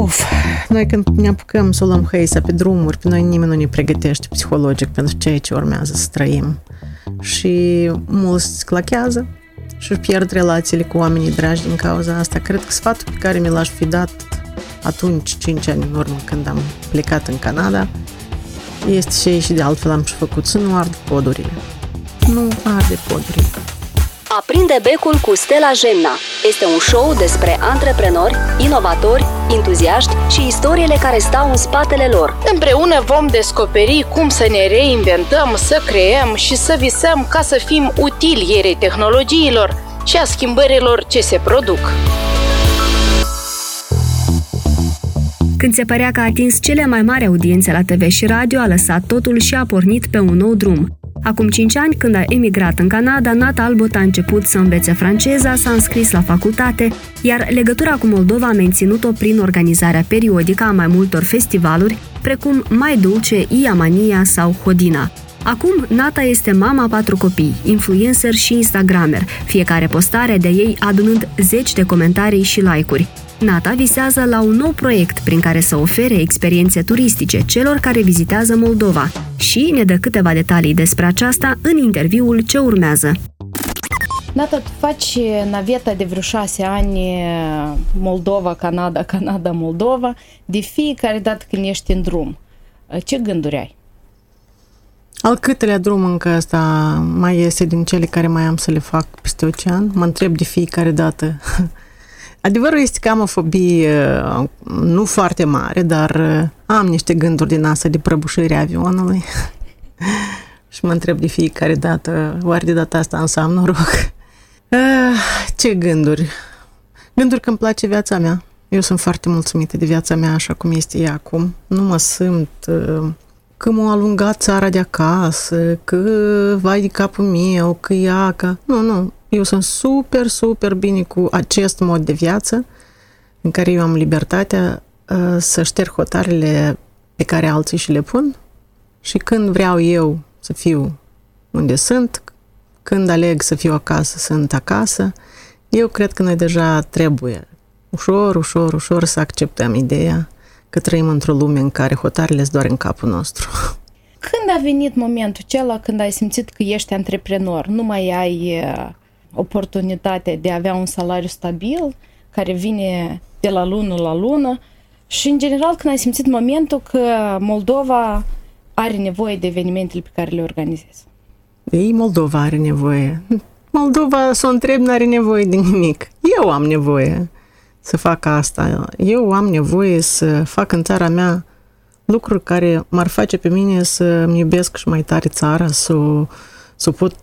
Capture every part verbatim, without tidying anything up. Of, noi când ne apucăm să luăm heisa pe drumuri, pe noi nimeni nu ne pregătește psihologic pentru ceea ce urmează să trăim. Și mulți se clachează și pierd relațiile cu oamenii dragi din cauza asta. Cred că sfatul pe care mi l-aș fi dat atunci, cinci ani în urmă, când am plecat în Canada, este ce și de altfel am și făcut, să nu ard podurile. Nu arde podurile. Aprinde becul cu Stella Gemna este un show despre antreprenori, inovatori, entuziaști și istoriile care stau în spatele lor. Împreună vom descoperi cum să ne reinventăm, să creăm și să visăm ca să fim utilierii tehnologiilor și a schimbărilor ce se produc. Când se părea că a atins cele mai mari audiențe la T V și radio, a lăsat totul și a pornit pe un nou drum. Acum cinci ani, când a emigrat în Canada, Nata Albot a început să învețe franceza, s-a înscris la facultate, iar legătura cu Moldova a menținut-o prin organizarea periodică a mai multor festivaluri, precum Mai Dulce, Ia Mania sau Hodina. Acum, Nata este mama a patru copii, influencer și instagramer, fiecare postare de ei adunând zeci de comentarii și like-uri. Nata visează la un nou proiect prin care să ofere experiențe turistice celor care vizitează Moldova și ne dă câteva detalii despre aceasta în interviul ce urmează. Nata, tu faci naveta de vreo șase ani Moldova, Canada, Canada, Moldova. De fiecare dată când ești în drum, ce gânduri ai? Al câtelea drum încă asta mai este din cele care mai am să le fac peste ocean? Mă întreb de fiecare dată. Adevărul este că am o fobie nu foarte mare, dar am niște gânduri din asta de prăbușire avionului și mă întreb de fiecare dată, oare de data asta am noroc? Ce gânduri? Gânduri că îmi place viața mea. Eu sunt foarte mulțumită de viața mea așa cum este ea acum. Nu mă simt că m-a alungat țara de acasă, că vai de capul meu, că ia, că... Nu, nu. Eu sunt super, super bine cu acest mod de viață în care eu am libertatea uh, să șterg hotarele pe care alții și le pun și când vreau eu să fiu unde sunt, când aleg să fiu acasă, sunt acasă. Eu cred că noi deja trebuie ușor, ușor, ușor să acceptăm ideea că trăim într-o lume în care hotarele sunt doar în capul nostru. Când a venit momentul acela când ai simțit că ești antreprenor, nu mai ai... Uh... oportunitatea de a avea un salariu stabil care vine de la lună la lună și în general când ai simțit momentul că Moldova are nevoie de evenimentele pe care le organizezi? Ei, Moldova are nevoie. Moldova, să o întreb, n-are nevoie de nimic. Eu am nevoie să fac asta. Eu am nevoie să fac în țara mea lucruri care m-ar face pe mine să-mi iubesc și mai tare țara, să o s-o pot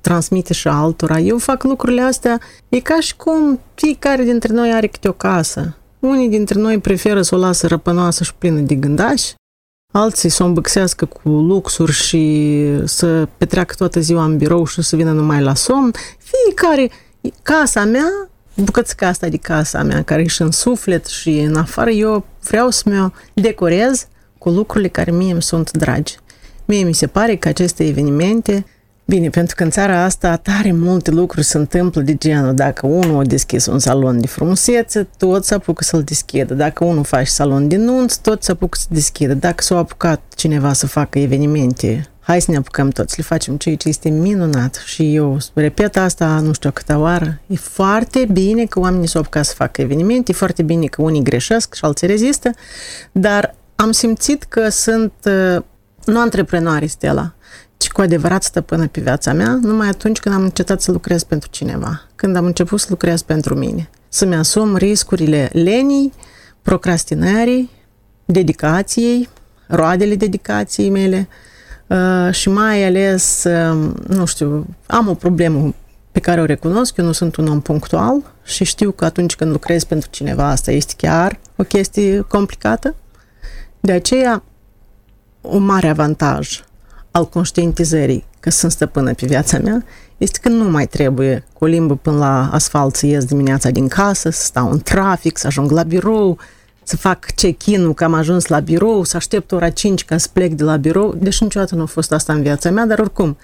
transmite și altora. Eu fac lucrurile astea, e ca și cum fiecare dintre noi are câte o casă. Unii dintre noi preferă să o lasă răpănoasă și plină de gândași, alții să o îmbăxească cu luxuri și să petreacă toată ziua în birou și să vină numai la somn. Fiecare, casa mea, bucățica asta de casa mea, care e și în suflet și în afară, eu vreau să mi-o decorez cu lucrurile care mie îmi sunt dragi. Mie mi se pare că aceste evenimente... Bine, pentru că în țara asta tare multe lucruri se întâmplă de genul. Dacă unul a deschis un salon de frumusețe, tot se apucă să-l deschidă. Dacă unul face salon de nunți, tot se apucă să deschidă. Dacă s-a apucat cineva să facă evenimente, hai să ne apucăm toți, le facem, ceea ce este minunat. Și eu repet asta, nu știu câta oară. E foarte bine că oamenii s-au apucat să facă evenimente, e foarte bine că unii greșesc și alții rezistă, dar am simțit că sunt, nu antreprenoare, Stella, ci cu adevărat stăpână pe viața mea, numai atunci când am încetat să lucrez pentru cineva, când am început să lucrez pentru mine, să-mi asum riscurile lenii, procrastinării, dedicației, roadele dedicației mele și mai ales, nu știu, am o problemă pe care o recunosc, eu nu sunt un om punctual și știu că atunci când lucrez pentru cineva, asta este chiar o chestie complicată. De aceea, un mare avantaj al conștientizării că sunt stăpână pe viața mea, este că nu mai trebuie cu o limbă până la asfalt să ies dimineața din casă, să stau în trafic, să ajung la birou, să fac check-in-ul că am ajuns la birou, să aștept ora cinci ca să plec de la birou. Deci niciodată nu a fost asta în viața mea, dar oricum,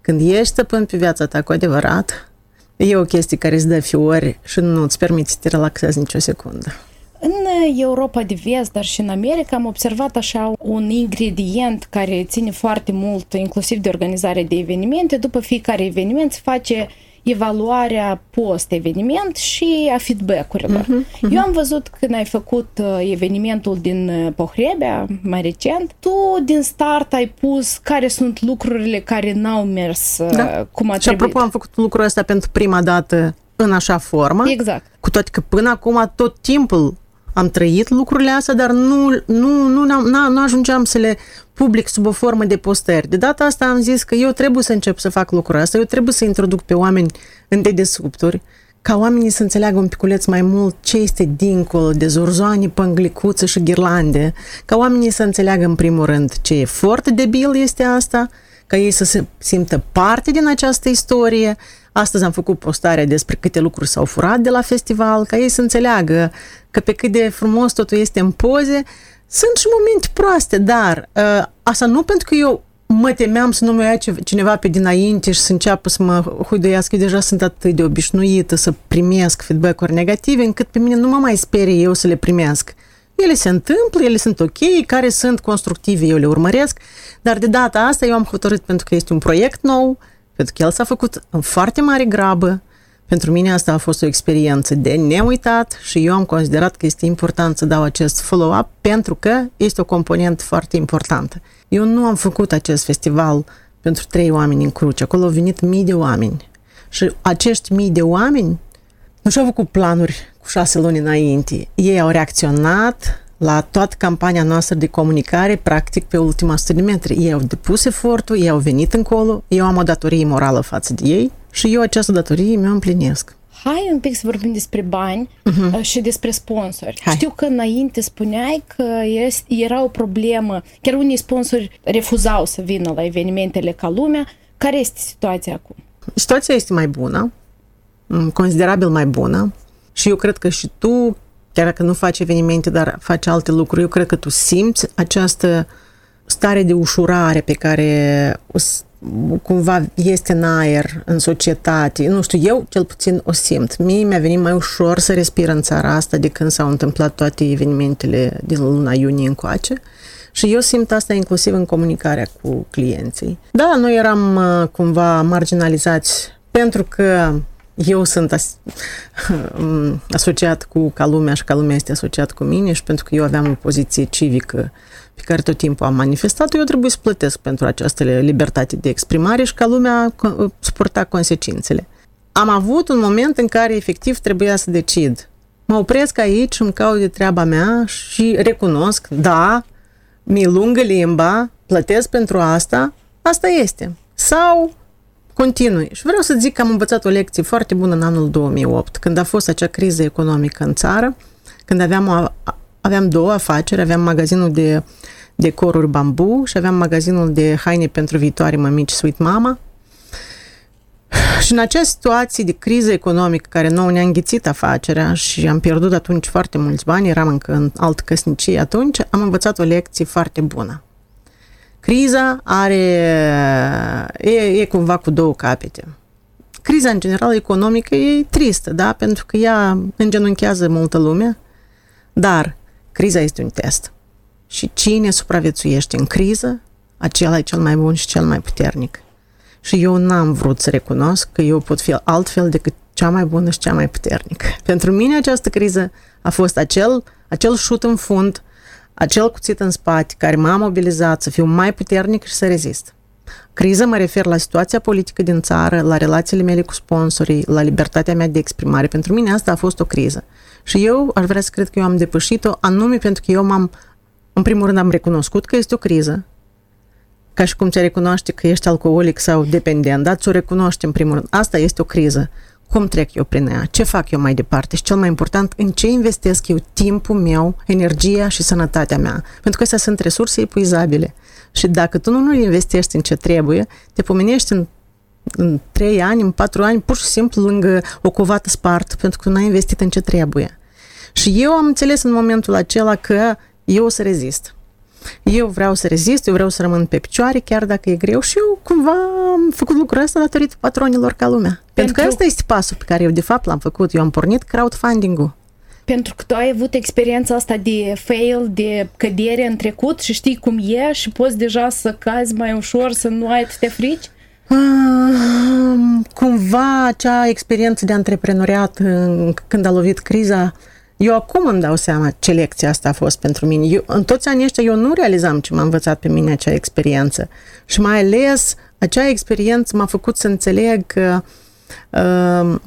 când ești stăpân pe viața ta cu adevărat, e o chestie care îți dă fiori și nu îți permiți să te relaxezi nicio secundă. În Europa de Vest, dar și în America, am observat așa un ingredient care ține foarte mult, inclusiv de organizare de evenimente. După fiecare eveniment se face evaluarea post-eveniment și a feedback-urilor. Uh-huh, uh-huh. Eu am văzut când ai făcut evenimentul din Pohrebea, mai recent, tu din start ai pus care sunt lucrurile care n-au mers da. cum a și trebuit. Și apropo, am făcut lucrul ăsta pentru prima dată în așa formă. Exact. Cu toate că până acum tot timpul am trăit lucrurile astea, dar nu, nu, nu, nu, nu ajungeam să le public sub o formă de postări. De data asta am zis că eu trebuie să încep să fac lucrul ăsta, eu trebuie să introduc pe oameni în dedesubturi, ca oamenii să înțeleagă un piculeț mai mult ce este dincolo de zorzoane, pânglicuțe și ghirlande, ca oamenii să înțeleagă în primul rând ce e foarte debil este asta, ca ei să se simtă parte din această istorie. Astăzi am făcut postarea despre câte lucruri s-au furat de la festival, ca ei să înțeleagă că pe cât de frumos totul este în poze, sunt și momente proaste, dar uh, asta nu pentru că eu mă temeam să nu mă ia cineva pe dinainte și să înceapă să mă huiduiască. Eu deja sunt atât de obișnuită să primesc feedback-uri negative, încât pe mine nu mă mai sperie eu să le primesc. Ele se întâmplă, ele sunt ok, care sunt constructive, eu le urmăresc, dar de data asta eu am hotărât, pentru că este un proiect nou, pentru că el s-a făcut în foarte mare grabă. Pentru mine asta a fost o experiență de neuitat și eu am considerat că este important să dau acest follow-up pentru că este o componentă foarte importantă. Eu nu am făcut acest festival pentru trei oameni în cruce. Acolo au venit mii de oameni și acești mii de oameni nu și-au făcut planuri cu șase luni înainte. Ei au reacționat la toată campania noastră de comunicare, practic pe ultima sută de metri. Ei au depus efortul, ei au venit încolo, eu am o datorie morală față de ei și eu această datorie mi-o împlinesc. Hai un pic să vorbim despre bani uh-huh. și despre sponsori. Hai. Știu că înainte spuneai că era o problemă, chiar unii sponsori refuzau să vină la evenimentele ca lumea. Care este situația acum? Situația este mai bună, considerabil mai bună și eu cred că și tu, chiar dacă nu faci evenimente, dar faci alte lucruri, eu cred că tu simți această stare de ușurare pe care cumva este în aer, în societate. Nu știu, eu cel puțin o simt. Mie mi-a venit mai ușor să respir în țara asta de când s-au întâmplat toate evenimentele din luna iunie încoace. Și eu simt asta inclusiv în comunicarea cu clienții. Da, noi eram cumva marginalizați pentru că eu sunt as- asociat cu ca lumea și ca lumea este asociat cu mine și pentru că eu aveam o poziție civică pe care tot timpul am manifestat-o, eu trebuie să plătesc pentru această libertate de exprimare și ca lumea suporta consecințele. Am avut un moment în care efectiv trebuia să decid. Mă opresc aici, îmi caut de treaba mea și recunosc, da, mi-e lungă limba, plătesc pentru asta, asta este. Sau continui. Și vreau să zic că am învățat o lecție foarte bună în anul două mii opt, când a fost acea criză economică în țară, când aveam, o, aveam două afaceri, aveam magazinul de decoruri bambu și aveam magazinul de haine pentru viitoare mămici Sweet Mama. Și în acea situație de criză economică care nouă ne-a înghițit afacerea și am pierdut atunci foarte mulți bani, eram încă în altă căsnicie atunci, am învățat o lecție foarte bună. Criza are, e, e cumva cu două capete. Criza, în general, economică e tristă, da? Pentru că ea îngenunchează multă lume, dar criza este un test. Și cine supraviețuiește în criză, acela e cel mai bun și cel mai puternic. Și eu n-am vrut să recunosc că eu pot fi altfel decât cea mai bună și cea mai puternică. Pentru mine această criză a fost acel, acel șut în fund, acel cuțit în spate care m-a mobilizat să fiu mai puternic și să rezist. Criza mă refer la situația politică din țară, la relațiile mele cu sponsorii, la libertatea mea de exprimare. Pentru mine asta a fost o criză. Și eu aș vrea să cred că eu am depășit-o anume pentru că eu m-am, în primul rând am recunoscut că este o criză, ca și cum ți-ai recunoaște că ești alcoolic sau dependent, dar ți-o recunoști în primul rând. Asta este o criză. Cum trec eu prin ea? Ce fac eu mai departe? Și cel mai important, în ce investesc eu timpul meu, energia și sănătatea mea? Pentru că astea sunt resurse epuizabile. Și dacă tu nu investești în ce trebuie, te pomenești în, în trei ani, în patru ani, pur și simplu lângă o covată spartă, pentru că nu ai investit în ce trebuie. Și eu am înțeles în momentul acela că eu o să rezist. Eu vreau să rezist, eu vreau să rămân pe picioare, chiar dacă e greu și eu cumva am făcut lucrul ăsta datorită patronilor ca lumea. Pentru, pentru că ăsta este pasul pe care eu de fapt l-am făcut. Eu am pornit crowdfunding-ul Pentru că tu ai avut experiența asta de fail, de cădere în trecut și știi cum e și poți deja să cazi mai ușor, să nu ai atâtea frici? Um, cumva acea experiență de antreprenoriat când a lovit criza, eu acum îmi dau seama ce lecție asta a fost pentru mine. Eu, în toți anii ăștia eu nu realizam ce m-a învățat pe mine acea experiență. Și mai ales acea experiență m-a făcut să înțeleg că um,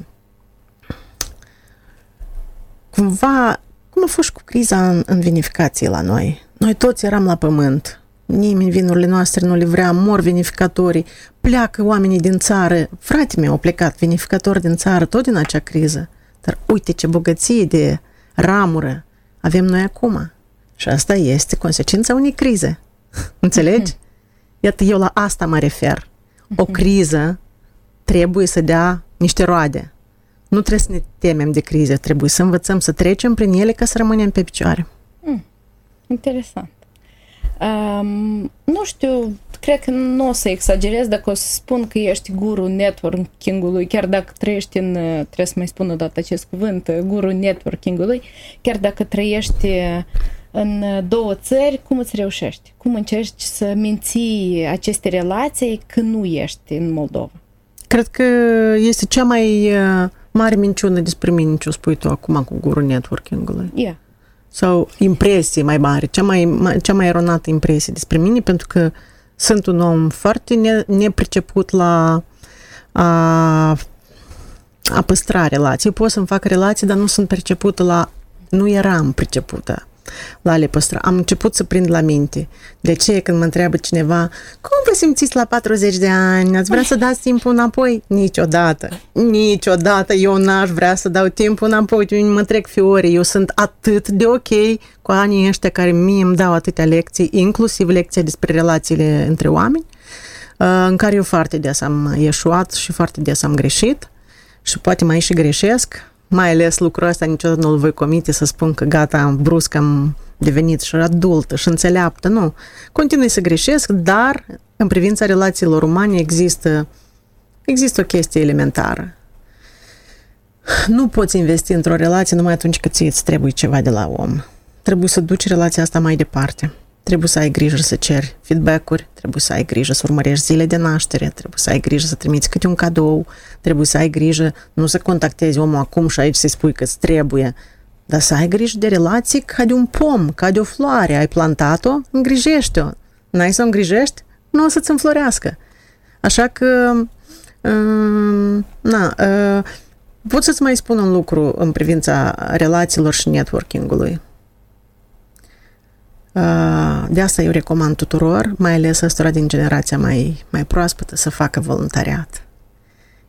cumva, cum a fost cu criza în, în vinificație la noi? Noi toți eram la pământ. Nimeni vinurile noastre nu le vrea, mor vinificatorii, pleacă oamenii din țară. Frate meu, au plecat vinificatori din țară tot din acea criză. Dar uite ce bogăție de ramură avem noi acum. Și asta este consecința unei crize. Înțelegi? Iată, eu la asta mă refer. O criză trebuie să dea niște roade. Nu trebuie să ne temem de crize, trebuie să învățăm să trecem prin ele ca să rămânem pe picioare. Mm, interesant. Um, nu știu, cred că nu o să exagerez dacă o să spun că ești guru networking-ului, chiar dacă trăiești în, trebuie să mai spun o dată acest cuvânt, guru networking-ului, chiar dacă trăiești în două țări, cum îți reușești? Cum încerci să menții aceste relații când nu ești în Moldova? Cred că este cea mai mare minciună despre mine ce o spui tu acum cu guru networking-ului. Yeah. Sau impresie mai mare, cea mai, mai, cea mai eronată impresie despre mine, pentru că sunt un om foarte ne, nepriceput la a, a păstra relații. Pot să-mi fac relații, dar nu sunt percepută la... Nu eram pricepută la le păstra. Am început să prind la minte. De ce când mă întreabă cineva cum vă simțiți la patruzeci de ani? Ați vrea să dați timpul înapoi? Niciodată. Niciodată eu n-aș vrea să dau timpul înapoi. Eu mă trec fiorii. Eu sunt atât de ok cu anii ăștia care mie îmi dau atâtea lecții, inclusiv lecția despre relațiile între oameni, în care eu foarte des am ieșuat și foarte des am greșit și poate mai și greșesc. Mai ales lucrul ăsta niciodată nu-l voi comite să spun că gata, brusc am devenit și adultă și înțeleaptă. Nu. Continui să greșesc, dar în privința relațiilor umane există, există o chestie elementară. Nu poți investi într-o relație numai atunci când ție îți trebuie ceva de la om. Trebuie să duci relația asta mai departe. Trebuie să ai grijă să ceri feedback-uri, trebuie să ai grijă să urmărești zile de naștere, trebuie să ai grijă să trimiți câte un cadou, trebuie să ai grijă nu să contactezi omul acum și aici să-i spui că îți trebuie, dar să ai grijă de relații ca de un pom, ca de o floare. Ai plantat-o, îngrijește-o. N-ai să o îngrijești, nu o să-ți înflorească. Așa că, na, pot să-ți mai spun un lucru în privința relațiilor și networking-ului. De asta eu recomand tuturor, mai ales ăstora din generația mai, mai proaspătă, să facă voluntariat.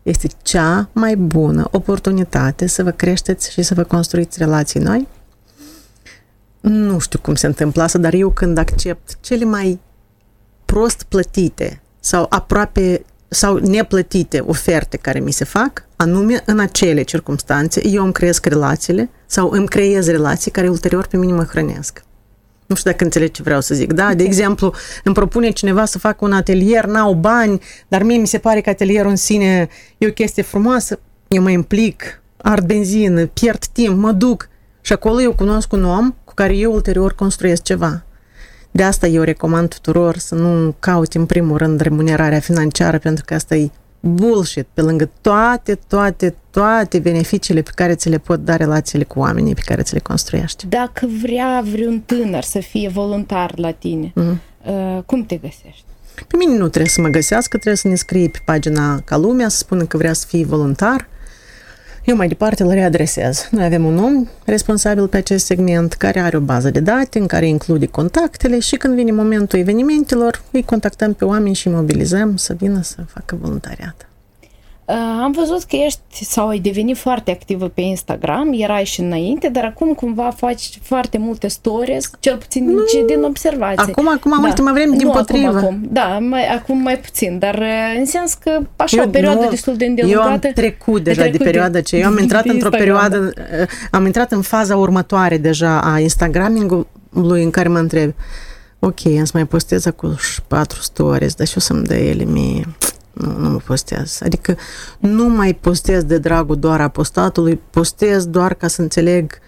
Este cea mai bună oportunitate să vă creșteți și să vă construiți relații noi. Nu știu cum se întâmplă asta, dar eu când accept cele mai prost plătite sau aproape sau neplătite oferte care mi se fac, anume în acele circunstanțe, eu îmi creez relațiile sau îmi creez relații care ulterior pe mine mă hrănesc. Nu știu dacă înțelegi ce vreau să zic, da? Okay. De exemplu, îmi propune cineva să fac un atelier, n-au bani, dar mie mi se pare că atelierul în sine e o chestie frumoasă, eu mă implic, ard benzină, pierd timp, mă duc și acolo eu cunosc un om cu care eu ulterior construiesc ceva. De asta eu recomand tuturor să nu cauți în primul rând remunerarea financiară, pentru că asta e bullshit, pe lângă toate, toate, toate beneficiile pe care ți le pot da relațiile cu oamenii pe care ți le construiești. Dacă vrea vreun tânăr să fie voluntar la tine, mm-hmm. uh, cum te găsești? Pe mine nu trebuie să mă găsească, trebuie să ne scrie pe pagina Ca Lumea, să spună că vrea să fie voluntar. Eu mai departe îl readresez. Noi avem un om responsabil pe acest segment care are o bază de date în care include contactele și când vine momentul evenimentelor, îi contactăm pe oameni și îi mobilizăm să vină să facă voluntariat. Am văzut că ești sau ai devenit foarte activă pe Instagram, erai și înainte, dar acum cumva faci foarte multe stories, cel puțin nu, din observații. Acum, acum, da. În ultima vreme, dimpotrivă. Acum, da, mai, acum mai puțin, dar în sens că așa, eu, o perioadă nu, destul de îndelungată. Eu am trecut deja trecut de perioada aceea, eu am intrat într-o perioadă, am intrat în faza următoare deja a Instagraming-ului în care mă întreb, ok, îmi mai postez acolo patru stories, dar ce o să-mi dă ele mie? Nu, nu mă postez. Adică nu mai postez de dragul doar a postatului, postez doar ca să înțeleg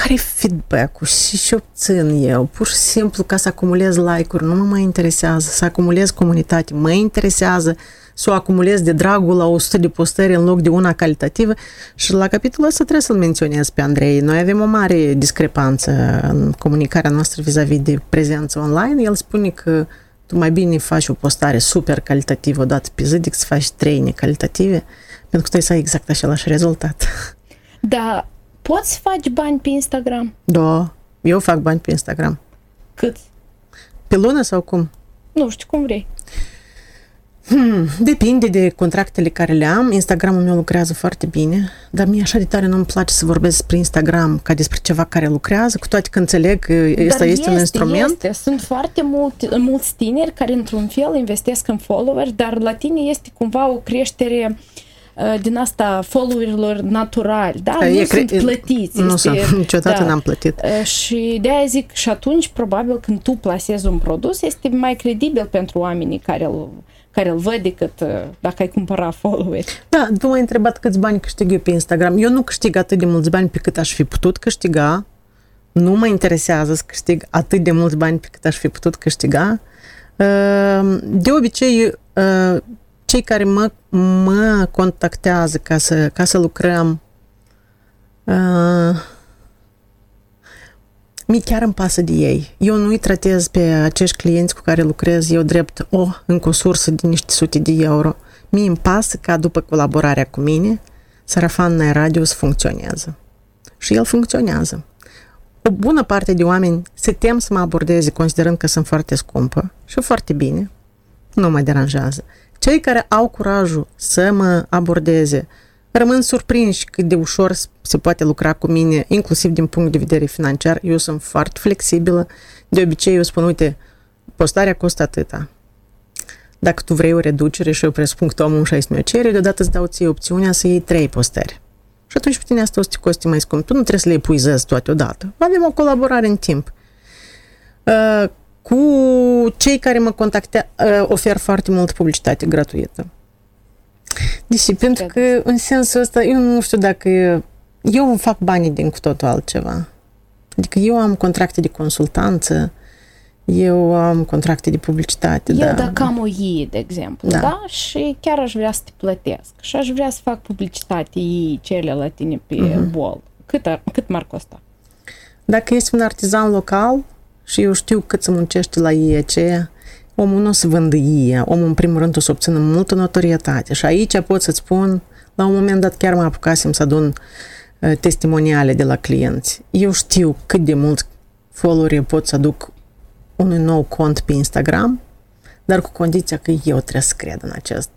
care-i feedback-ul și ce obțin eu? Pur și simplu ca să acumulez like-uri, nu mă mai interesează, să acumulez comunitate, mă interesează să o acumulez de dragul la o sută de postări în loc de una calitativă. Și la capitolul ăsta trebuie să-l menționez pe Andrei. Noi avem o mare discrepanță în comunicarea noastră vis-a-vis de prezență online. El spune că tu mai bine faci o postare super calitativă odată pe zi, decât să faci trei necalitative, pentru că tu să ai exact același rezultat. Da, poți să faci bani pe Instagram? Da, eu fac bani pe Instagram. Cât? Pe lună sau cum? Nu știu, cum vrei. Hmm, depinde de contractele care le am. Instagramul meu lucrează foarte bine, dar mie așa de tare nu-mi place să vorbesc despre Instagram ca despre ceva care lucrează, cu toate că înțeleg că ăsta este, este un instrument. Este. Sunt foarte mult, mulți tineri care într-un fel investesc în follower, dar la tine este cumva o creștere din asta followerilor naturali, da? E, nu cre... sunt plătiți. Nu este... sunt, niciodată da. N-am plătit. Și de-aia zic, și atunci probabil când tu plasezi un produs, este mai credibil pentru oamenii care îl care îl văd decât dacă ai cumpărat followeri. Da, tu m-ai întrebat câți bani câștig eu pe Instagram. Eu nu câștig atât de mulți bani pe cât aș fi putut câștiga. Nu mă interesează să câștig atât de mulți bani pe cât aș fi putut câștiga. De obicei, cei care mă, mă contactează ca să, ca să lucrăm, mie chiar îmi pasă de ei. Eu nu îi tratez pe acești clienți cu care lucrez eu drept o, încă o sursă de niște sute de euro. Mie îmi pasă ca după colaborarea cu mine, Sarafan Nai Radio să funcționează. Și el funcționează. O bună parte de oameni se tem să mă abordeze considerând că sunt foarte scumpă și foarte bine. Nu mă deranjează. Cei care au curajul să mă abordeze rămân surprinși cât de ușor se poate lucra cu mine, inclusiv din punct de vedere financiar. Eu sunt foarte flexibilă. De obicei eu spun, uite, postarea costă atâta. Dacă tu vrei o reducere și eu presupun că tu am un șaizeci de mii cereri, deodată îți dau ție opțiunea să iei trei postări. Și atunci pe tine asta o să te coste mai scump. Tu nu trebuie să le epuizezi toate odată. Avem o colaborare în timp. Uh, cu cei care mă contactează, uh, ofer foarte mult publicitate gratuită. Deși, pentru că în sensul ăsta, eu nu știu dacă... Eu îmi fac banii din cu totul altceva. Adică eu am contracte de consultanță, eu am contracte de publicitate. Eu da, dacă am o I E, de exemplu, da. da? Și chiar aș vrea să te plătesc. Și aș vrea să fac publicitate I E, cele la tine pe uh-huh. wall. Cât, ar, cât m-ar costa? Dacă ești un artizan local și eu știu cât să muncești la I E aceea, omul nu o să vândă I E, omul în primul rând o să obțină multă notorietate. Și aici pot să-ți spun, la un moment dat chiar mă apucasem să adun uh, testimoniale de la clienți. Eu știu cât de mulți followeri pot să aduc unui nou cont pe Instagram, dar cu condiția că eu trebuie să cred în acest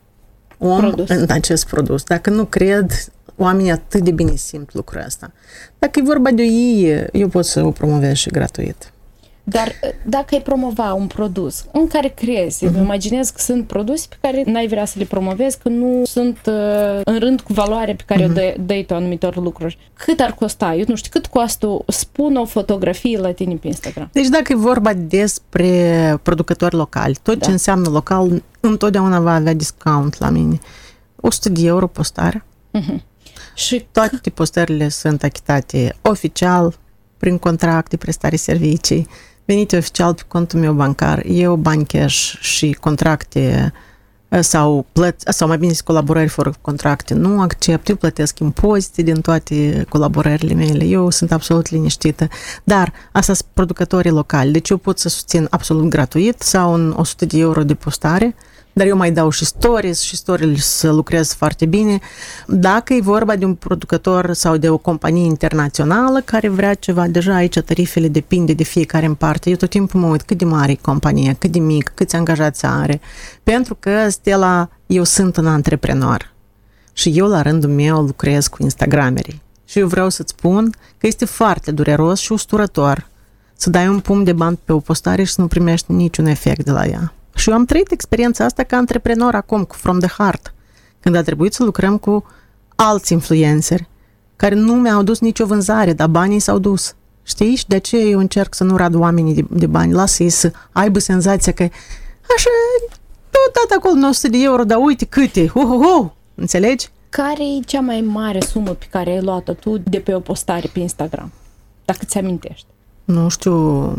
om, produs. În acest produs. Dacă nu cred, oamenii atât de bine simt lucrul ăsta. Dacă e vorba de I E, eu pot să o promovez și gratuit. Dar dacă ai promova un produs în care crezi, uh-huh. imaginez că sunt produse pe care n-ai vrea să le promovezi, că nu sunt uh, în rând cu valoarea pe care uh-huh. o dă, dă-i tu anumitor lucruri. Cât ar costa? Eu nu știu, cât costă, spun o fotografie la tine pe Instagram. Deci dacă e vorba despre producători locali, tot da. Ce înseamnă local, întotdeauna va avea discount la mine. o sută de euro postare. Uh-huh. Și toate postările sunt achitate oficial, prin contract de prestare servicii, venite oficial pe contul meu bancar. Eu bani cash și contracte sau plăți, sau mai bine zis colaborări fără contracte nu accept, eu plătesc impozite din toate colaborările mele, eu sunt absolut liniștită. Dar asta sunt producătorii locali, deci eu pot să susțin absolut gratuit sau în o sută de euro de postare, dar eu mai dau și stories și story-le să lucrez foarte bine. Dacă e vorba de un producător sau de o companie internațională care vrea ceva, deja aici tarifele depinde de fiecare în parte. Eu tot timpul mă uit cât de mare e compania, cât de mic, câți angajați are. Pentru că, Stella, eu sunt un antreprenor și eu la rândul meu lucrez cu instagramerii. Și eu vreau să-ți spun că este foarte dureros și usturător să dai un pumn de bani pe o postare și să nu primești niciun efect de la ea. Și eu am trăit experiența asta ca antreprenor acum, cu From the Heart, când a trebuit să lucrăm cu alți influenceri care nu mi-au dus nicio vânzare, dar banii s-au dus. Știi? Și de aceea eu încerc să nu rad oamenii de, de bani. Lasă-i să aibă senzația că așa, tot acolo nouă sute de euro, dar uite câte, ho, ho, ho. Înțelegi? Care e cea mai mare sumă pe care ai luat-o tu de pe o postare pe Instagram? dacă ți-amintești. Nu știu,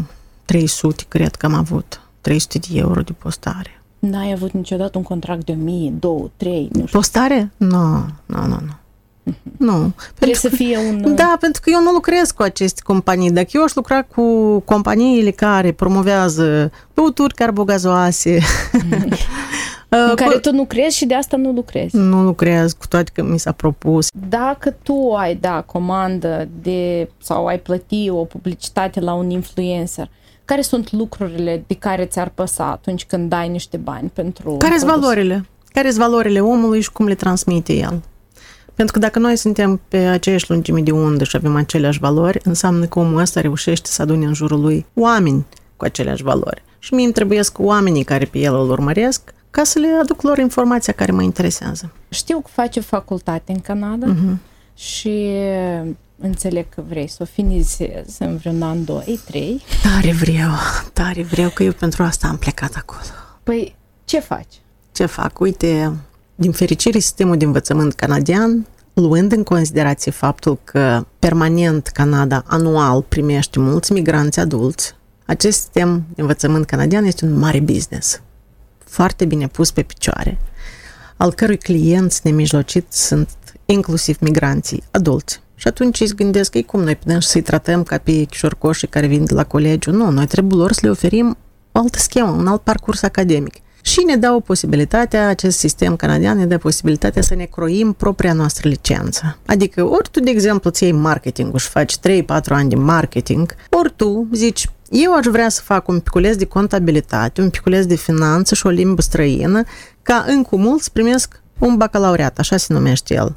trei sute cred că am avut, trei sute de euro de postare. N-ai avut niciodată un contract de o mie, două, trei, nu știu. Postare? Nu, nu, nu, nu. Nu. Trebuie să fie un... Da, pentru că eu nu lucrez cu aceste companii. Dacă eu aș lucra cu companiile care promovează băuturi carbogazoase... În care tu nu crezi și de asta nu lucrezi. Nu lucrez, cu toate că mi s-a propus. Dacă tu ai, da, comandă de, sau ai plăti o publicitate la un influencer, care sunt lucrurile de care ți-ar păsa atunci când dai niște bani pentru... Care-s valorile? Care-s valorile omului și cum le transmite el? Pentru că dacă noi suntem pe aceeași lungime de undă și avem aceleași valori, înseamnă că omul ăsta reușește să adune în jurul lui oameni cu aceleași valori. Și mie îmi trebuiesc oamenii care pe el îl urmăresc ca să le aduc lor informația care mă interesează. Știu că face facultate în Canada uh-huh. și înțeleg că vrei să o finizezi în vreun an, doi, trei. Tare vreau, tare vreau că eu pentru asta am plecat acolo. Păi ce faci? Ce fac? Uite... Din fericire, sistemul de învățământ canadian, luând în considerație faptul că permanent Canada anual primește mulți migranți adulți, acest sistem de învățământ canadian este un mare business, foarte bine pus pe picioare, al cărui clienți nemijlociți sunt inclusiv migranții adulți. Și atunci îți gândesc, ei cum noi putem să-i tratăm ca pe șorcoșii care vin de la colegiu? Nu, noi trebuie lor să le oferim o altă schemă, un alt parcurs academic. Și ne dau posibilitatea, acest sistem canadian ne dă posibilitatea să ne croim propria noastră licență. Adică ori tu, de exemplu, ți iei marketingul și faci trei patru ani de marketing, ori tu zici, eu aș vrea să fac un piculeț de contabilitate, un piculeț de finanță și o limbă străină, ca în cumul să primesc un bacalaureat, așa se numește el.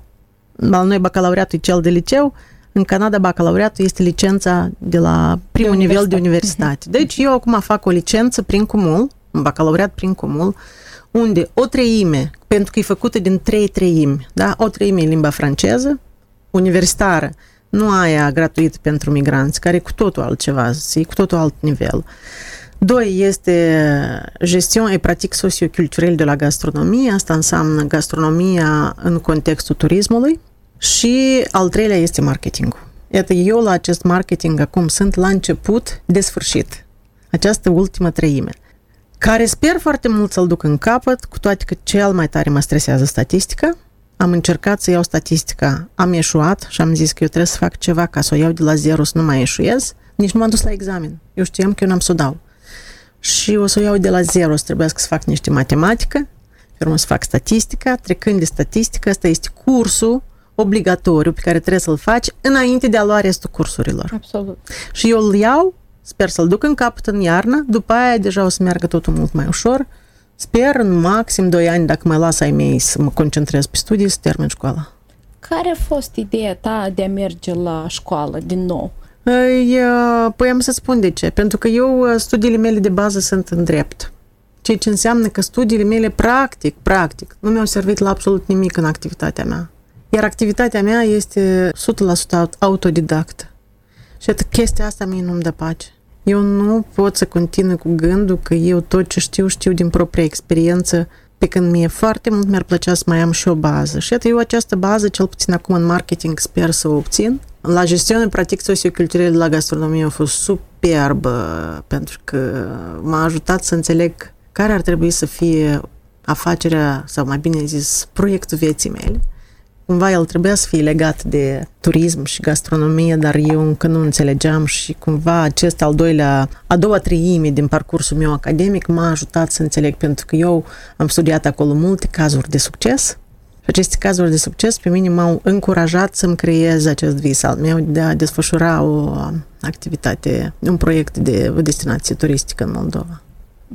La noi bacalaureatul e cel de liceu, în Canada bacalaureatul este licența de la primul nivel de universitate. Deci eu acum fac o licență prin cumul, un bacalaureat prin cumul, unde o treime, pentru că e făcută din trei treimi, da? O treime e limba franceză, universitară, nu aia gratuită pentru migranți, care e cu totul altceva, e cu totul alt nivel. Doi, este gestion et practici socioculturelle de la gastronomie, asta înseamnă gastronomia în contextul turismului, și al treilea este marketingul. Iată, eu la acest marketing acum sunt la început de sfârșit, această ultimă treime, care sper foarte mult să-l duc în capăt, cu toate că cel mai tare mă stresează statistica. Am încercat să iau statistica, am eșuat și am zis că eu trebuie să fac ceva ca să o iau de la zero, să nu mai eșuez. Nici nu m-am dus la examen. Eu știam că eu n-am să o dau. Și o să o iau de la zero, să trebuiască să fac niște matematică, pe urmă să fac statistica, trecând de statistică, ăsta este cursul obligatoriu pe care trebuie să-l faci înainte de a lua restul cursurilor. Absolut. Și eu îl iau, sper să-l duc în capăt în iarnă, după aia deja o să meargă totul mult mai ușor. Sper în maxim doi ani, dacă mă las ai mei să mă concentrez pe studii, să termin școala. Care a fost ideea ta de a merge la școală din nou? Păi am să spun de ce. Pentru că eu, studiile mele de bază sunt în drept. Ceea ce înseamnă că studiile mele, practic, practic, nu mi-au servit la absolut nimic în activitatea mea. Iar activitatea mea este o sută la sută autodidactă. Și atât, chestia asta mie nu-mi dă pace. Eu nu pot să continui cu gândul că eu tot ce știu, știu din propria experiență, pe când mie foarte mult mi-ar plăcea să mai am și o bază. Și atât, eu această bază, cel puțin acum în marketing, sper să o obțin. La gestiune, practic, socioculturale la gastronomie a fost superbă, pentru că m-a ajutat să înțeleg care ar trebui să fie afacerea, sau mai bine zis, proiectul vieții mele. Cumva el trebuia să fie legat de turism și gastronomie, dar eu încă nu înțelegeam și cumva acest al doilea, a doua treime din parcursul meu academic m-a ajutat să înțeleg, pentru că eu am studiat acolo multe cazuri de succes și aceste cazuri de succes pe mine m-au încurajat să-mi creez acest vis al meu de a desfășura o activitate, un proiect de destinație turistică în Moldova.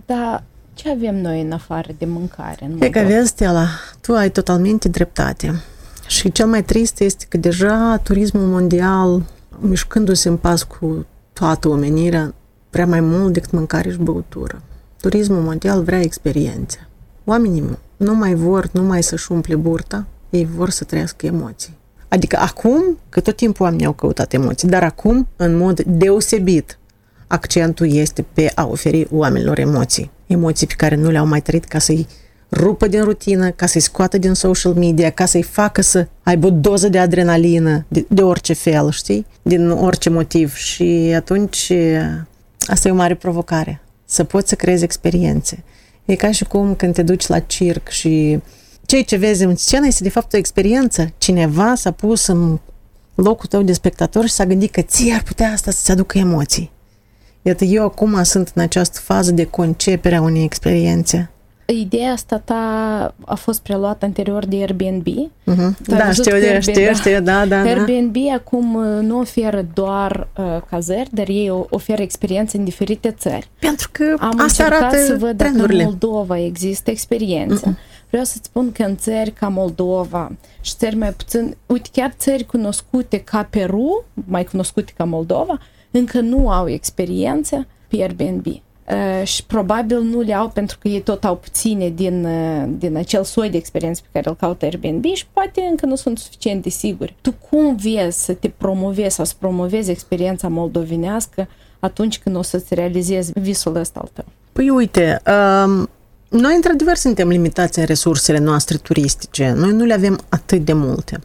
Da. Ce avem noi în afară de mâncare în Moldova? E că vezi, Stella, tu ai totalmente dreptate. Și cel mai trist este că deja turismul mondial, mișcându-se în pas cu toată omenirea, vrea mai mult decât mâncare și băutură. Turismul mondial vrea experiențe. Oamenii nu mai vor numai să-și umple burta, ei vor să trăiască emoții. Adică acum, că tot timpul oamenii au căutat emoții, dar acum, în mod deosebit, accentul este pe a oferi oamenilor emoții. Emoții pe care nu le-au mai trăit, ca să-i rupă din rutină, ca să-i scoată din social media, ca să-i facă să aibă o doză de adrenalină, de, de orice fel, știi? Din orice motiv. Și atunci asta e o mare provocare. Să poți să creezi experiențe. E ca și cum când te duci la circ și ceea ce vezi în scenă este de fapt o experiență. Cineva s-a pus în locul tău de spectator și s-a gândit că ție ar putea asta să-ți aducă emoții. Iată, eu acum sunt în această fază de concepere a unei experiențe. Ideea asta ta a fost preluată anterior de Airbnb. Uh-huh. Da, știu, Airbnb, știu, știu, da, da. Airbnb da. Acum nu oferă doar uh, cazări, dar ei oferă experiențe în diferite țări. Pentru că am asta arată să văd trendurile. Dacă în Moldova există experiențe. Uh-uh. Vreau să-ți spun că în țări ca Moldova și țări mai puțin, uite, chiar țări cunoscute ca Peru, mai cunoscute ca Moldova, încă nu au experiențe pe Airbnb. Uh, și probabil nu le au pentru că ei tot au puține din, uh, din acel soi de experiență pe care îl caută Airbnb și poate încă nu sunt suficient de siguri. Tu cum vezi să te promovezi sau să promovezi experiența moldovenească atunci când o să-ți realizezi visul ăsta al tău? Păi uite, um, noi într-adevăr suntem limitați în resursele noastre turistice. Noi nu le avem atât de multe.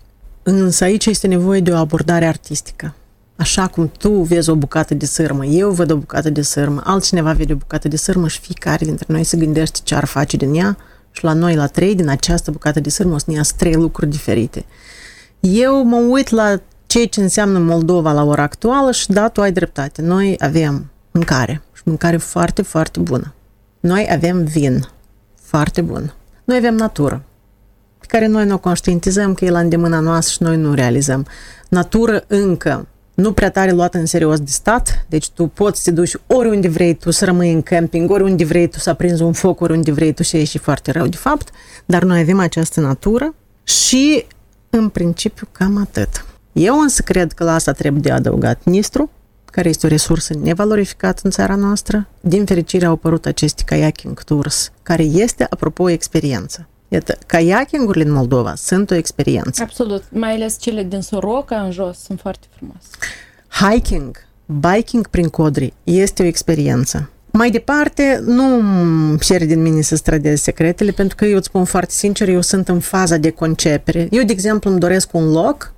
Însă aici este nevoie de o abordare artistică. Așa cum tu vezi o bucată de sârmă, eu văd o bucată de sârmă, altcineva vede o bucată de sârmă și fiecare dintre noi se gândește ce ar face din ea și la noi, la trei, din această bucată de sârmă o să ne iasă trei lucruri diferite. Eu mă uit la ceea ce înseamnă Moldova la ora actuală și da, tu ai dreptate. Noi avem mâncare și mâncare foarte, foarte bună. Noi avem vin foarte bun. Noi avem natură pe care noi nu o conștientizăm că e la îndemâna noastră și noi nu realizăm. Natură încă nu prea tare luată în serios de stat, deci tu poți să te duci oriunde vrei tu, să rămâi în camping, oriunde vrei tu, să aprinzi un foc, oriunde vrei tu și ieși foarte rău de fapt, dar noi avem această natură și în principiu cam atât. Eu însă cred că la asta trebuie de adăugat Nistru, care este o resursă nevalorificată în țara noastră. Din fericire au apărut aceste kayaking tours, care este, apropo, o experiență. Iată, kayaking-urile în Moldova sunt o experiență. Absolut, mai ales cele din Soroca în jos sunt foarte frumoase. Hiking, biking prin Codri este o experiență. Mai departe, nu îmi pierd din mine să strădez secretele, pentru că eu îți spun foarte sincer, eu sunt în faza de concepere. Eu, de exemplu, îmi doresc un loc,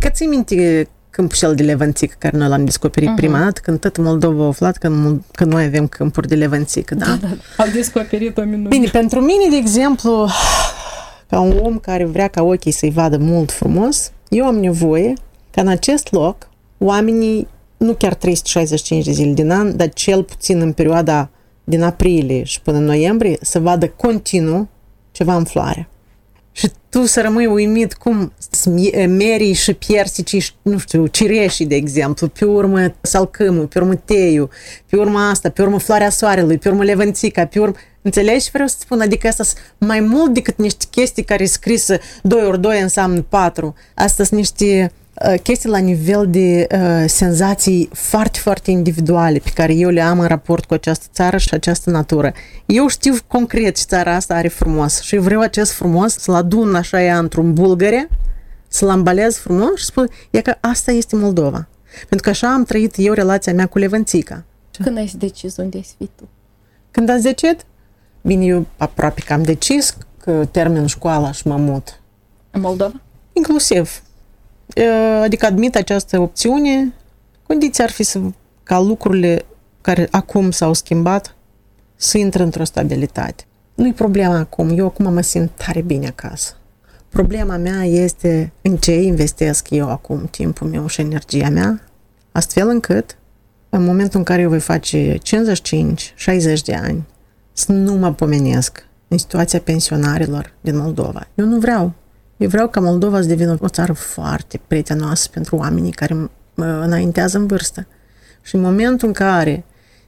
că ții minte Câmpușel de Levanțic, care noi l-am descoperit uh-huh. prima dată, când tot Moldova a aflat că, că noi avem câmpuri de Levanțic. Da? Da, da. Am descoperit o minune. Bine, pentru mine, de exemplu, ca un om care vrea ca ochii să-i vadă mult frumos, eu am nevoie ca în acest loc oamenii, nu chiar trei sute șaizeci și cinci de zile din an, dar cel puțin în perioada din aprilie și până în noiembrie, să vadă continuu ceva în floare. Și tu să rămâi uimit cum merii și piersicii și, nu știu, cireșii, de exemplu, pe urmă salcâmul, pe urmă teiul, pe urmă asta, pe urmă floarea soarelui, pe urmă levanțica, pe urmă... Înțelegi? Vreau să spun, adică asta sunt mai mult decât niște chestii care e scrisă doi ori doi înseamnă patru. Asta sunt niște uh, chestii la nivel de uh, senzații foarte, foarte individuale pe care eu le am în raport cu această țară și această natură. Eu știu concret și țara asta are frumos și vreau acest frumos să-l adun așa ea într-un bulgăre, să-l ambalez frumos și spun, e că asta este Moldova. Pentru că așa am trăit eu relația mea cu Levanțica. Când ai decis unde ai să fii tu? Când ați decis? Bine, eu aproape că am decis că termin școala și mă mut. În Moldova? Inclusiv. Adică admit această opțiune. Condiția ar fi să, ca lucrurile care acum s-au schimbat să intre într-o stabilitate. Nu-i problema acum. Eu acum mă simt tare bine acasă. Problema mea este în ce investesc eu acum timpul meu și energia mea, astfel încât în momentul în care eu voi face cincizeci și cinci șaizeci de ani să nu mă pomenesc în situația pensionarilor din Moldova. Eu nu vreau. Eu vreau ca Moldova să devină o țară foarte prietenoasă pentru oamenii care înaintează în vârstă. Și în momentul în care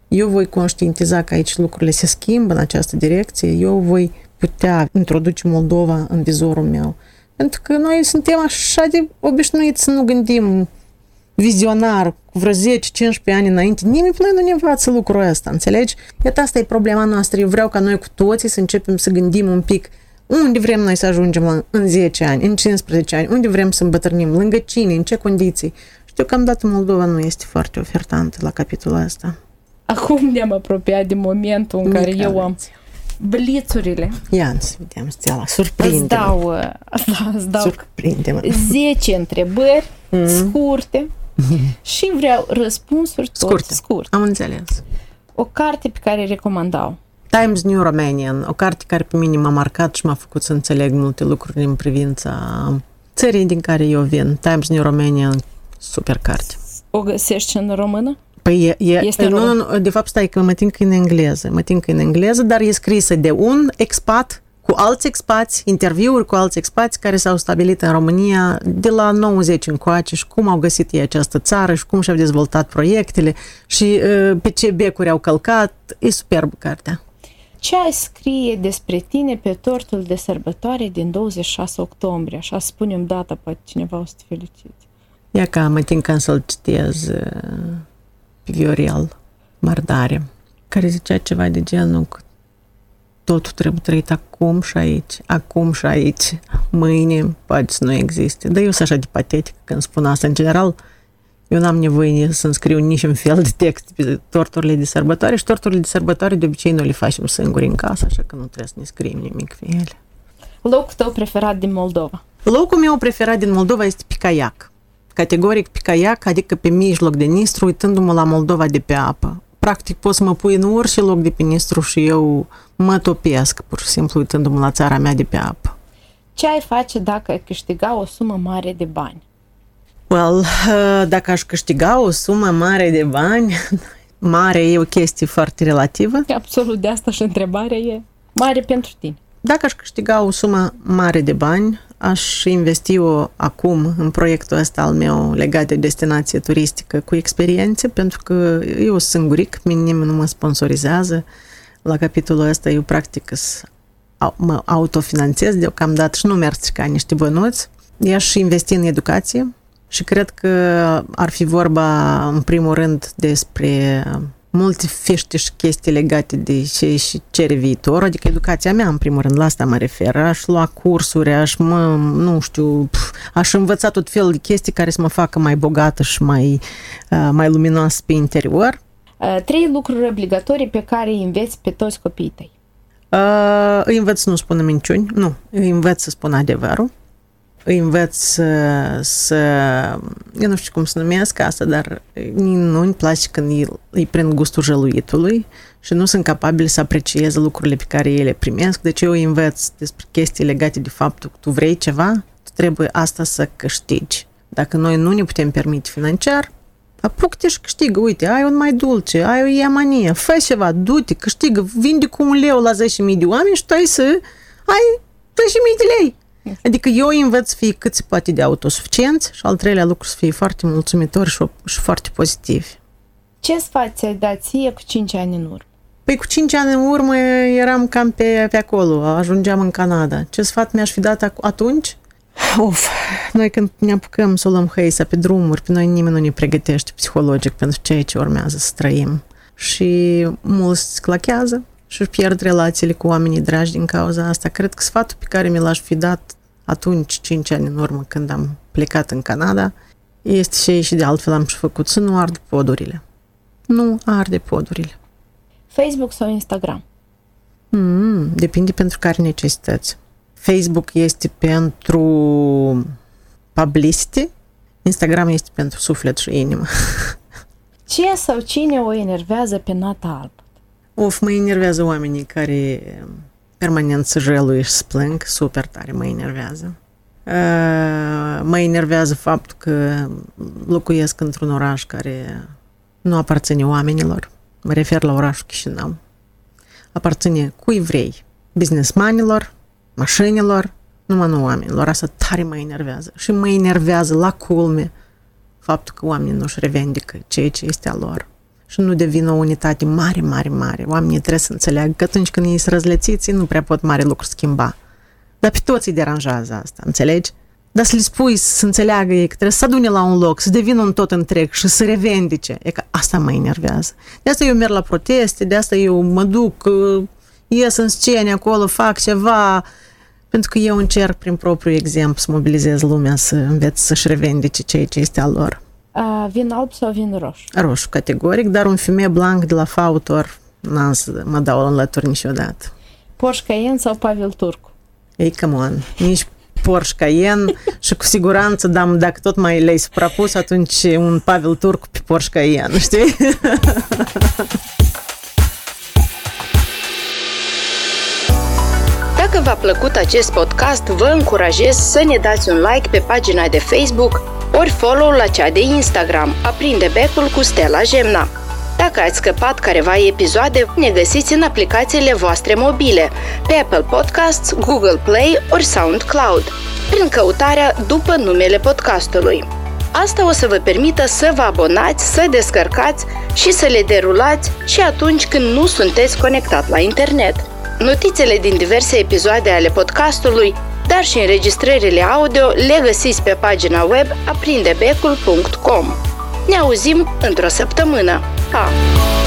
eu voi conștientiza că aici lucrurile se schimbă în această direcție, eu voi putea introduce Moldova în vizorul meu. Pentru că noi suntem așa de obișnuiți să nu gândim vizionar, cu vreo zece cincisprezece ani înainte, nimeni pe noi nu ne învață lucrul ăsta, înțelegi? Iată, asta e problema noastră. Eu vreau ca noi cu toții să începem să gândim un pic unde vrem noi să ajungem la, în zece ani, în cincisprezece ani, unde vrem să îmbătrânim, lângă cine, în ce condiții. Știu că deocamdată Moldova nu este foarte ofertantă la capitolul ăsta. Acum ne-am apropiat de momentul în care eu am blițurile. Ia, să vedem, Stella, surprinde-mă. Îți dau, da, îți dau zece întrebări mm. scurte și vreau răspunsuri scurte. Tot scurte. Am înțeles. O carte pe care recomandau. Times New Romanian, o carte care pe mine m-a marcat și m-a făcut să înțeleg multe lucruri în privința țării din care eu vin. Times New Romanian, super carte. O găsești în română? Păi e, e, este nu, nu, de fapt, stai că mă tin că în engleză, mă tin că în engleză, dar e scrisă de un expat cu alți expați, interviuri cu alți expați care s-au stabilit în România de la nouăzeci încoace și cum au găsit ei această țară și cum și-au dezvoltat proiectele și pe ce becuri au călcat. E superb cartea. Ce ai scrie despre tine pe tortul de sărbătoare din douăzeci și șase octombrie? Așa spunem data, poate cineva o să te felicite. Ia ca mă tin când să-l citez pe Viorel Mardare, care zicea ceva de genul că totul trebuie trăit acum și aici, acum și aici, mâine, poate să nu existe. Dar eu sunt așa de patetic când spun asta. În general, eu n-am nevoie să-mi scriu niciun fel de text pe torturile de sărbătoare și torturile de sărbătoare de obicei nu le facem singuri în casă, așa că nu trebuie să ne scriem nimic pe ele. Locul tău preferat din Moldova? Locul meu preferat din Moldova este pe caiac. Categoric pe caiac, adică pe mijloc de Nistru, uitându-mă la Moldova de pe apă. Practic pot să mă pui în orice loc de pe Nistru și eu mă topesc, pur și simplu uitându-mă la țara mea de pe apă. Ce ai face dacă ai câștiga o sumă mare de bani? Well, dacă aș câștiga o sumă mare de bani, mare e o chestie foarte relativă. Absolut, de asta și întrebarea e mare pentru tine. Dacă aș câștiga o sumă mare de bani, aș investi-o acum în proiectul ăsta al meu legat de destinație turistică cu experiențe, pentru că eu singuric, nimeni nu mă sponsorizează. La capitolul ăsta eu practic mă autofinanțez deocamdată și nu mi-ar strica niște bănuți. I-aș investi în educație și cred că ar fi vorba în primul rând despre multe fiște și chestii legate de ce și cere viitor, adică educația mea, în primul rând, la asta mă refer. Aș lua cursuri, aș, mă, nu știu, pf, aș învăța tot felul de chestii care să mă facă mai bogată și mai, uh, mai luminoasă pe interior. Uh, trei lucruri obligatorii pe care îi înveți pe toți copiii tăi. Uh, îi învăț să nu spună minciuni, nu, îi învăț să spună adevărul. Îi învăț să, să, eu nu știu cum să numesc asta, dar nu îmi place când îi, îi prind gustul jeluitului și nu sunt capabil să apreciez lucrurile pe care ele primesc. Deci eu îi învăț despre chestii legate de faptul că tu vrei ceva, tu trebuie asta să câștigi. Dacă noi nu ne putem permite financiar, apuc-te și câștigă. Uite, ai un Mai Dulce, ai o Ia Mania, fă ceva, du-te, câștigă, vinde cu un leu la zece mii de oameni și tu ai să ai zece mii de lei. Adică eu îi învăț să fie cât se poate de autosuficienți și al treilea lucru să fie foarte mulțumitori și, și foarte pozitivi. Ce sfat ți-ai dat ție cu cinci ani în urmă? Păi cu cinci ani în urmă eram cam pe, pe acolo, ajungeam în Canada. Ce sfat mi-aș fi dat atunci? Uf, noi când ne apucăm să luăm hăisa pe drumuri, pe noi nimeni nu ne pregătește psihologic pentru ceea ce urmează să trăim. Și mulți sclachează și pierd relațiile cu oamenii dragi din cauza asta. Cred că sfatul pe care mi l-aș fi dat atunci, cinci ani în urmă, când am plecat în Canada, este și și de altfel am și făcut, să nu ard podurile. Nu arde podurile. Facebook sau Instagram? Mm, depinde pentru care necesități. Facebook este pentru publicity, Instagram este pentru suflet și inimă. Ce sau cine o enervează pe Nata Albot? Of, mă enervează oamenii care permanent să jeluie și să plâng, super tare mă enervează. Uh, mă enervează faptul că locuiesc într-un oraș care nu aparține oamenilor. Mă refer la orașul Chișinău. Aparține cui vrei, businessmanilor, mașinilor, numai nu oamenilor. Asta tare mă enervează. Și mă enervează la culme faptul că oamenii nu-și revendică ceea ce este a lor. Și nu devină o unitate mare, mare, mare. Oamenii trebuie să înțeleagă că atunci când ei sunt răzlețiți, nu prea pot mare lucru schimba. Dar pe toți îi deranjează asta, înțelegi? Dar să le spui să înțeleagă ei că trebuie să adune la un loc, să devină un tot întreg și să revendice. E că asta mă enervează. De asta eu merg la proteste, de asta eu mă duc, ies în scene acolo, fac ceva, pentru că eu încerc prin propriul exemplu să mobilizez lumea să învețe să-și revendice ceea ce este al lor. Uh, vin alb sau vin roșu? Roșu, categoric, dar un fumet blanc de la Fautor n-am să mă dau înlături niciodată. Porsche Cayenne sau Pavel Turc? Ei, come on, nici Porsche Cayenne și cu siguranță, dar dacă tot mai le-ai suprapus, atunci un Pavel Turc pe Porsche Cayenne, știi? Dacă v-a plăcut acest podcast, vă încurajez să ne dați un like pe pagina de Facebook ori follow la cea de Instagram, Aprinde Becul cu Stella Gemna. Dacă ați scăpat careva episoade, ne găsiți în aplicațiile voastre mobile, pe Apple Podcasts, Google Play ori SoundCloud, prin căutarea după numele podcastului. Asta o să vă permită să vă abonați, să descărcați și să le derulați și atunci când nu sunteți conectat la internet. Notițele din diverse episoade ale podcastului, dar și înregistrările audio le găsiți pe pagina web aprinde becul punct com. Ne auzim într-o săptămână. Pa!